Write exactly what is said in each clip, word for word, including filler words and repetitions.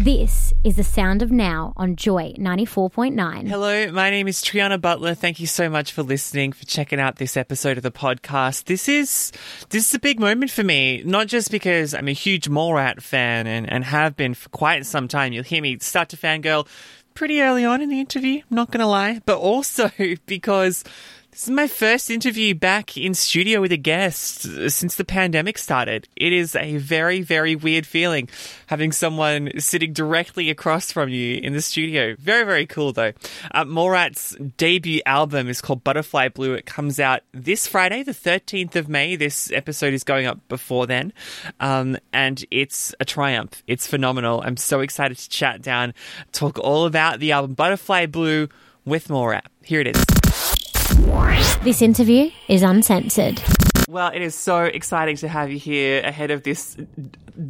This is The Sound of Now on Joy ninety-four point nine. Hello, my name is Triana Butler. Thank you so much for listening, for checking out this episode of the podcast. This is this is a big moment for me, not just because I'm a huge Mallrat fan and, and have been for quite some time. You'll hear me start to fangirl pretty early on in the interview, I'm not going to lie, but also because this is my first interview back in studio with a guest since the pandemic started. It is a very, very weird feeling having someone sitting directly across from you in the studio. Very, very cool, though. Uh, Mallrat's debut album is called Butterfly Blue. It comes out this Friday, the thirteenth of May. This episode is going up before then. Um, and it's a triumph. It's phenomenal. I'm so excited to chat down, talk all about the album Butterfly Blue with Mallrat. Here it is. This interview is uncensored. Well, it is so exciting to have you here ahead of this d-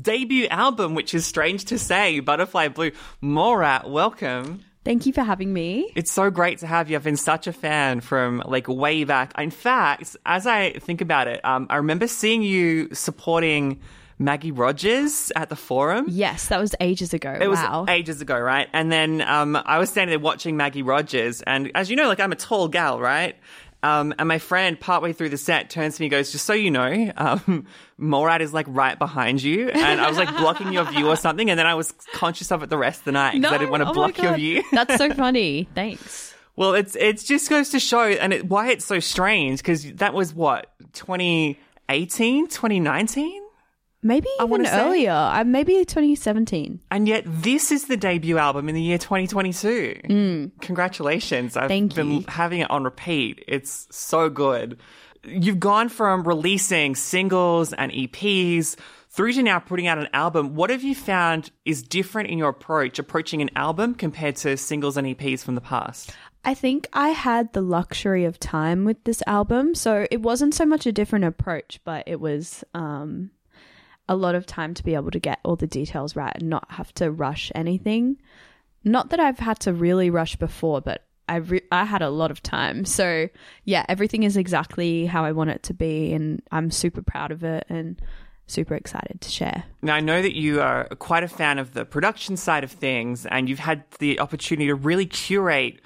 debut album, which is strange to say, Butterfly Blue. Mallrat, welcome. Thank you for having me. It's so great to have you. I've been such a fan from like way back. In fact, as I think about it, um, I remember seeing you supporting Maggie Rogers at the Forum. Yes, that was ages ago. It wow. was ages ago, right? And then um, I was standing there watching Maggie Rogers. And as you know, like I'm a tall gal, right? Um, and my friend partway through the set turns to me and goes, just so you know, um, Mallrat is like right behind you. And I was like blocking your view or something. And then I was conscious of it the rest of the night because no, I didn't want to oh block your view. That's so funny. Thanks. Well, it's it just goes to show and it, why it's so strange because that was what, twenty eighteen, twenty nineteen? Maybe even I earlier, uh, maybe twenty seventeen. And yet this is the debut album in the year twenty twenty-two. Mm. Congratulations. I've Thank been you. having it on repeat. It's so good. You've gone from releasing singles and E Ps through to now putting out an album. What have you found is different in your approach, approaching an album compared to singles and E Ps from the past? I think I had the luxury of time with this album. So it wasn't so much a different approach, but it was Um, a lot of time to be able to get all the details right and not have to rush anything. Not that I've had to really rush before, but I re- I had a lot of time. So, yeah, everything is exactly how I want it to be and I'm super proud of it and super excited to share. Now, I know that you are quite a fan of the production side of things and you've had the opportunity to really curate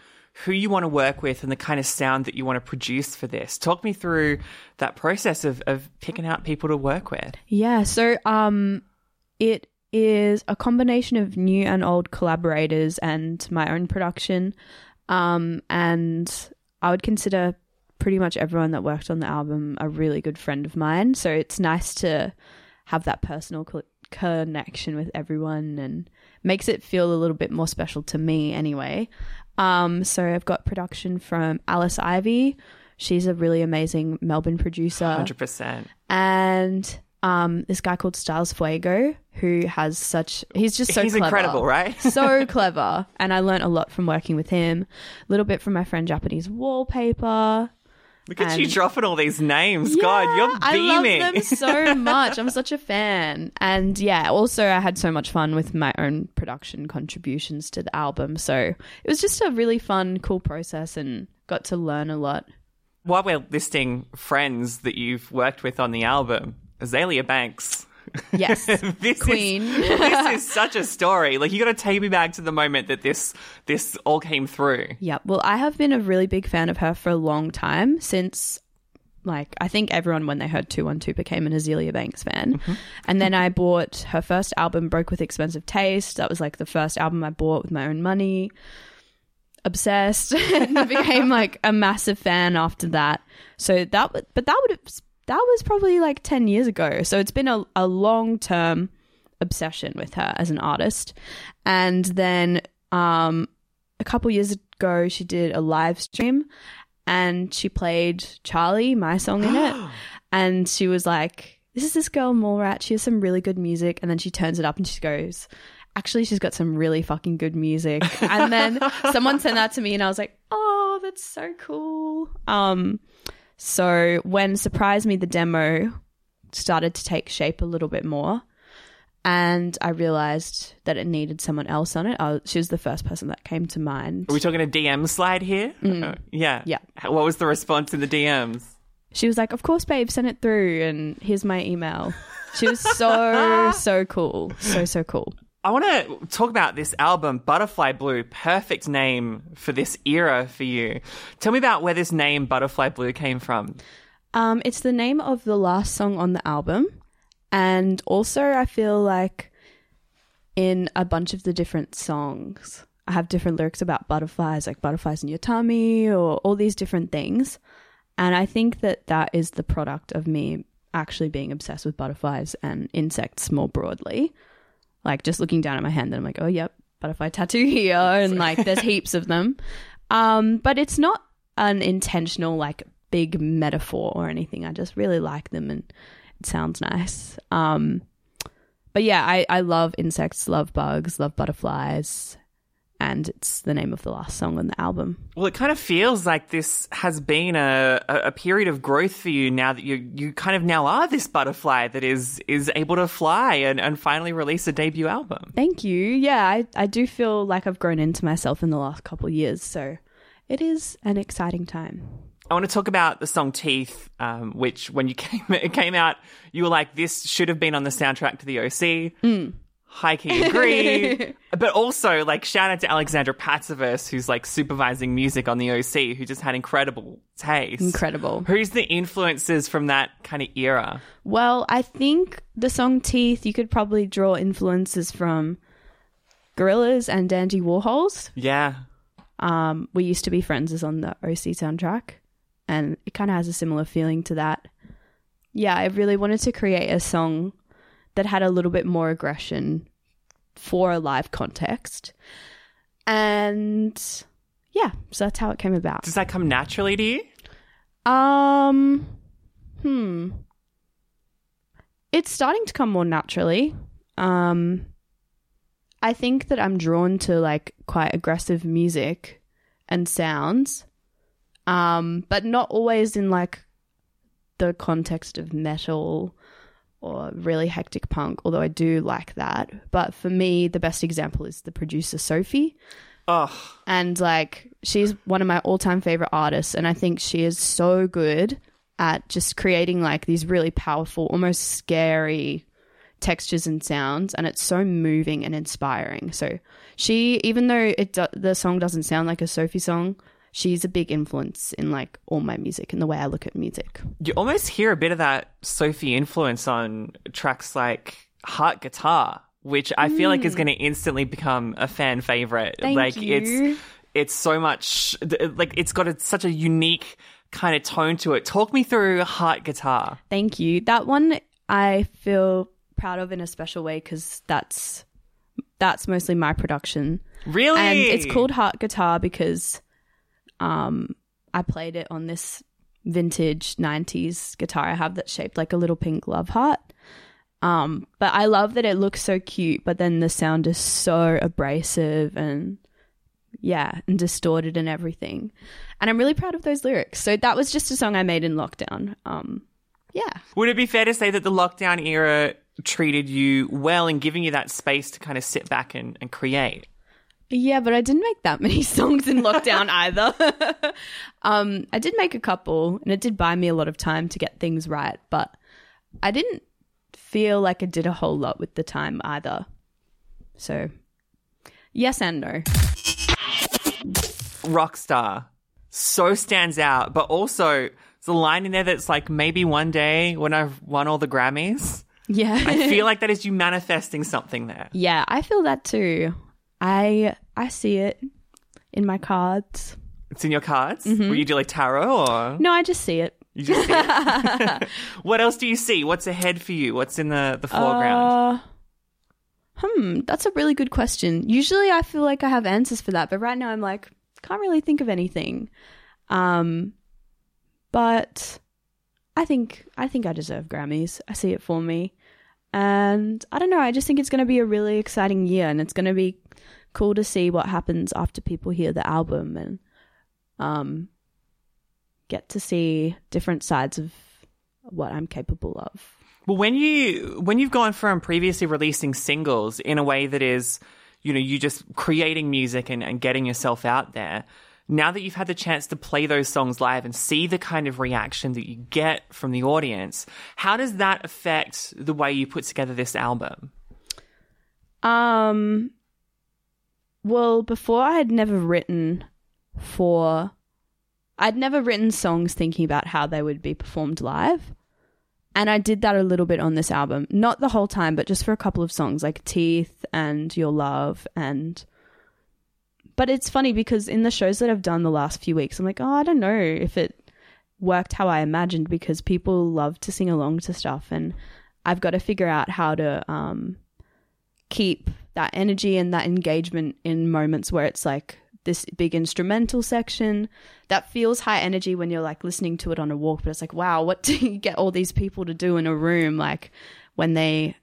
who you want to work with and the kind of sound that you want to produce for this. Talk me through that process of, of picking out people to work with. Yeah, so um, it is a combination of new and old collaborators and my own production. Um, and I would consider pretty much everyone that worked on the album a really good friend of mine. So it's nice to have that personal co- connection with everyone and makes it feel a little bit more special to me anyway. Um, so I've got production from Alice Ivy. She's a really amazing Melbourne producer. one hundred percent. And um, this guy called Styles Fuego who has such – he's just so he's clever. He's incredible, right? So clever. And I learned a lot from working with him. A little bit from my friend Japanese Wallpaper. Look at and, you dropping all these names. Yeah, God, you're beaming. I love them so much. I'm such a fan. And yeah, also I had so much fun with my own production contributions to the album. So it was just a really fun, cool process and got to learn a lot. While we're listing friends that you've worked with on the album, Azealia Banks. Yes, this Queen. Is, this is such a story. Like, you got to take me back to the moment that this this all came through. Yeah, well, I have been a really big fan of her for a long time since, like, I think everyone when they heard two one two became an Azealia Banks fan. Mm-hmm. And then I bought her first album, Broke with Expensive Taste. That was, like, the first album I bought with my own money. Obsessed. And I became, like, a massive fan after that. So that would, but that would have That was probably like ten years ago. So it's been a, a long-term obsession with her as an artist. And then um, a couple years ago, she did a live stream and she played Charlie, my song, in it. And she was like, this is this girl, Mallrat. She has some really good music. And then she turns it up and she goes, actually, she's got some really fucking good music. And then someone sent that to me and I was like, oh, that's so cool. Um So when Surprise Me, the demo started to take shape a little bit more, and I realised that it needed someone else on it. I was, she was the first person that came to mind. Are we talking a D M slide here? Mm. Oh, yeah. Yeah. What was the response in the D Ms? She was like, of course, babe, send it through and here's my email. She was so, so cool. So, so cool. I want to talk about this album, Butterfly Blue, perfect name for this era for you. Tell me about where this name Butterfly Blue came from. Um, it's the name of the last song on the album. And also I feel like in a bunch of the different songs, I have different lyrics about butterflies, like butterflies in your tummy or all these different things. And I think that that is the product of me actually being obsessed with butterflies and insects more broadly. Like just looking down at my hand and I'm like, oh, yep, butterfly tattoo here. And like there's heaps of them. Um, but it's not an intentional like big metaphor or anything. I just really like them and it sounds nice. Um, but yeah, I, I love insects, love bugs, love butterflies. And it's the name of the last song on the album. Well, it kind of feels like this has been a, a period of growth for you now that you you kind of now are this butterfly that is is able to fly and, and finally release a debut album. Thank you. Yeah, I, I do feel like I've grown into myself in the last couple of years. So it is an exciting time. I want to talk about the song Teeth, um, which when you came it came out, you were like, this should have been on the soundtrack to The O C. Mm. High key agree. But also, like, shout out to Alexandra Patsavas, who's like supervising music on The O C, who just had incredible taste. Incredible. Who's the influences from that kind of era? Well, I think the song Teeth, you could probably draw influences from Gorillaz and Dandy Warhols. Yeah. Um, We Used to Be Friends is on the O C soundtrack, and it kind of has a similar feeling to that. Yeah, I really wanted to create a song that had a little bit more aggression for a live context. And yeah, so that's how it came about. Does that come naturally to you? Um, hmm. It's starting to come more naturally. Um, I think that I'm drawn to like quite aggressive music and sounds, um, but not always in like the context of metal or really hectic punk, although I do like that. But for me, the best example is the producer Sophie. Oh. And like she's one of my all-time favorite artists, and I think she is so good at just creating like these really powerful, almost scary textures and sounds, and it's so moving and inspiring. So she, even though it do- the song doesn't sound like a Sophie song, she's a big influence in like all my music and the way I look at music. You almost hear a bit of that Sophie influence on tracks like Heart Guitar, which I mm. feel like is going to instantly become a fan favorite. Thank like you. it's it's so much like it's got a, such a unique kind of tone to it. Talk me through Heart Guitar. Thank you. That one I feel proud of in a special way because that's that's mostly my production. Really? And it's called Heart Guitar because Um, I played it on this vintage nineties guitar I have that's shaped like a little pink love heart. Um, but I love that it looks so cute, but then the sound is so abrasive and, yeah, and distorted and everything. And I'm really proud of those lyrics. So that was just a song I made in lockdown. Um, yeah. Would it be fair to say that the lockdown era treated you well in giving you that space to kind of sit back and, and create? Yeah, but I didn't make that many songs in lockdown either. um, I did make a couple, and it did buy me a lot of time to get things right, but I didn't feel like I did a whole lot with the time either. So, yes and no. Rockstar so stands out, but also there's a line in there that's like, maybe one day when I've won all the Grammys. Yeah. I feel like that is you manifesting something there. Yeah, I feel that too. I I see it in my cards. It's in your cards? Mm-hmm. Will you do like tarot or? No, I just see it. You just see it? What else do you see? What's ahead for you? What's in the, the foreground? Uh, hmm, that's a really good question. Usually I feel like I have answers for that, but right now I'm like, can't really think of anything. Um, but I think I think I deserve Grammys. I see it for me. And I don't know, I just think it's going to be a really exciting year, and it's going to be cool to see what happens after people hear the album and um, get to see different sides of what I'm capable of. Well, when you when you've gone from previously releasing singles in a way that is, you know, you just creating music and, and getting yourself out there, now that you've had the chance to play those songs live and see the kind of reaction that you get from the audience, how does that affect the way you put together this album? Um, well, before I had never written for, I'd never written songs thinking about how they would be performed live. And I did that a little bit on this album. Not the whole time, but just for a couple of songs, like Teeth and Your Love. And But it's funny because in the shows that I've done the last few weeks, I'm like, oh, I don't know if it worked how I imagined, because people love to sing along to stuff. And I've got to figure out how to um, keep that energy and that engagement in moments where it's like this big instrumental section that feels high energy when you're like listening to it on a walk, but it's like, wow, what do you get all these people to do in a room? Like when they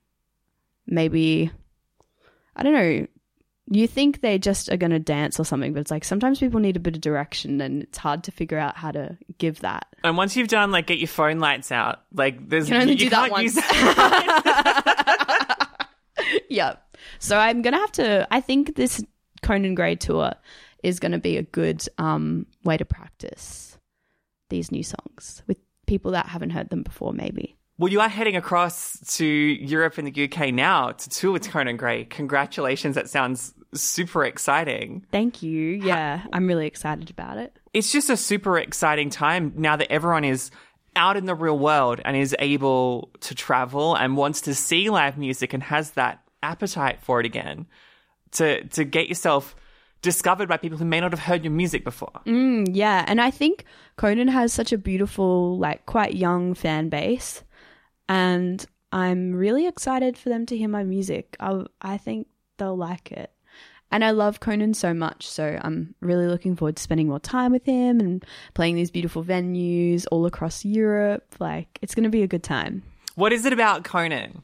maybe, I don't know, you think they just are going to dance or something, but it's like sometimes people need a bit of direction and it's hard to figure out how to give that. And once you've done like get your phone lights out, like there's you can only you, do you that once. Use- yep. So I'm going to have to, I think this Conan Gray tour is going to be a good um, way to practice these new songs with people that haven't heard them before, maybe. Well, you are heading across to Europe and the U K now to tour with Conan Gray. Congratulations. That sounds super exciting. Thank you. Yeah, How- I'm really excited about it. It's just a super exciting time now that everyone is out in the real world and is able to travel and wants to see live music and has that appetite for it again, to to get yourself discovered by people who may not have heard your music before. Mm, yeah, and I think Conan has such a beautiful, like, quite young fan base, and I'm really excited for them to hear my music. I, I think they'll like it. And I love Conan so much, so I'm really looking forward to spending more time with him and playing these beautiful venues all across Europe. Like, it's going to be a good time. What is it about Conan?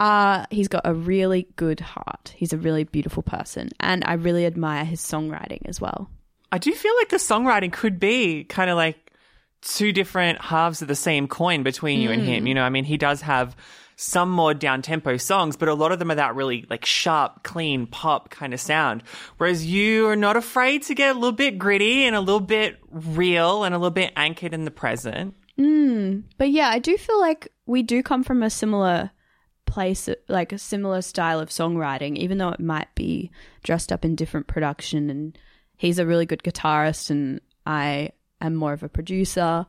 Uh, he's got a really good heart. He's a really beautiful person. And I really admire his songwriting as well. I do feel like the songwriting could be kind of like two different halves of the same coin between you mm. and him. You know, I mean, he does have some more down-tempo songs, but a lot of them are that really like sharp, clean, pop kind of sound. Whereas you are not afraid to get a little bit gritty and a little bit real and a little bit anchored in the present. Mm. But yeah, I do feel like we do come from a similar place, like a similar style of songwriting, even though it might be dressed up in different production. And he's a really good guitarist and I am more of a producer.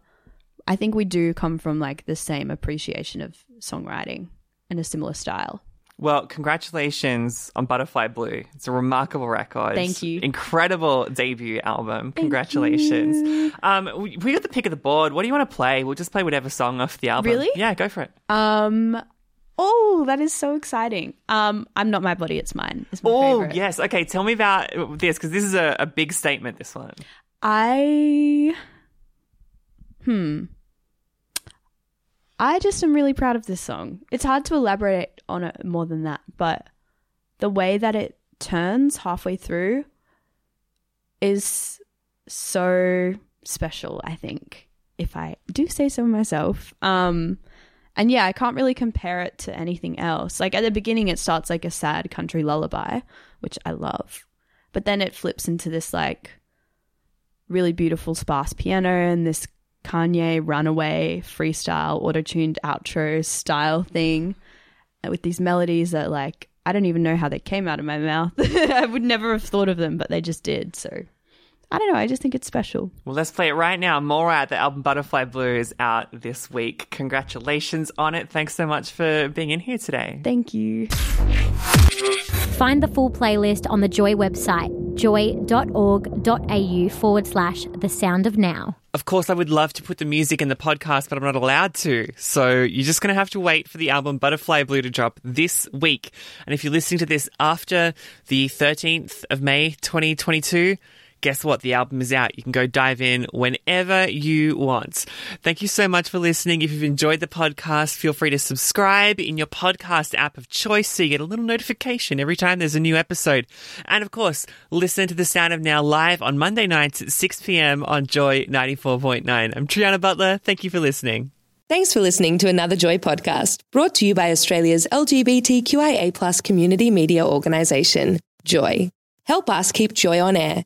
I think we do come from like the same appreciation of songwriting and a similar style. Well, congratulations on Butterfly Blue. It's a remarkable record. Thank you. Incredible debut album. Congratulations. Thank you. Um, we, we got the pick of the board. What do you want to play? We'll just play whatever song off the album. Really? Yeah, go for it. Um... Oh, that is so exciting. Um, I'm Not My Body, It's Mine. It's my oh, favorite. Yes. Okay, tell me about this, because this is a, a big statement, this one. I... Hmm. I just am really proud of this song. It's hard to elaborate on it more than that, but the way that it turns halfway through is so special, I think, if I do say so myself. Um... And, yeah, I can't really compare it to anything else. Like, at the beginning, it starts like a sad country lullaby, which I love. But then it flips into this, like, really beautiful sparse piano and this Kanye Runaway freestyle auto-tuned outro style thing with these melodies that, like, I don't even know how they came out of my mouth. I would never have thought of them, but they just did, so... I don't know. I just think it's special. Well, let's play it right now. Mallrat, the album Butterfly Blue, is out this week. Congratulations on it. Thanks so much for being in here today. Thank you. Find the full playlist on the Joy website, joy.org.au forward slash the sound of now. Of course, I would love to put the music in the podcast, but I'm not allowed to. So you're just going to have to wait for the album Butterfly Blue to drop this week. And if you're listening to this after the thirteenth of May, twenty twenty-two... guess what? The album is out. You can go dive in whenever you want. Thank you so much for listening. If you've enjoyed the podcast, feel free to subscribe in your podcast app of choice so you get a little notification every time there's a new episode. And of course, listen to The Sound of Now live on Monday nights at six p.m. on Joy ninety-four point nine. I'm Triana Butler. Thank you for listening. Thanks for listening to another Joy podcast, brought to you by Australia's L G B T Q I A plus community media organisation, Joy. Help us keep Joy on air.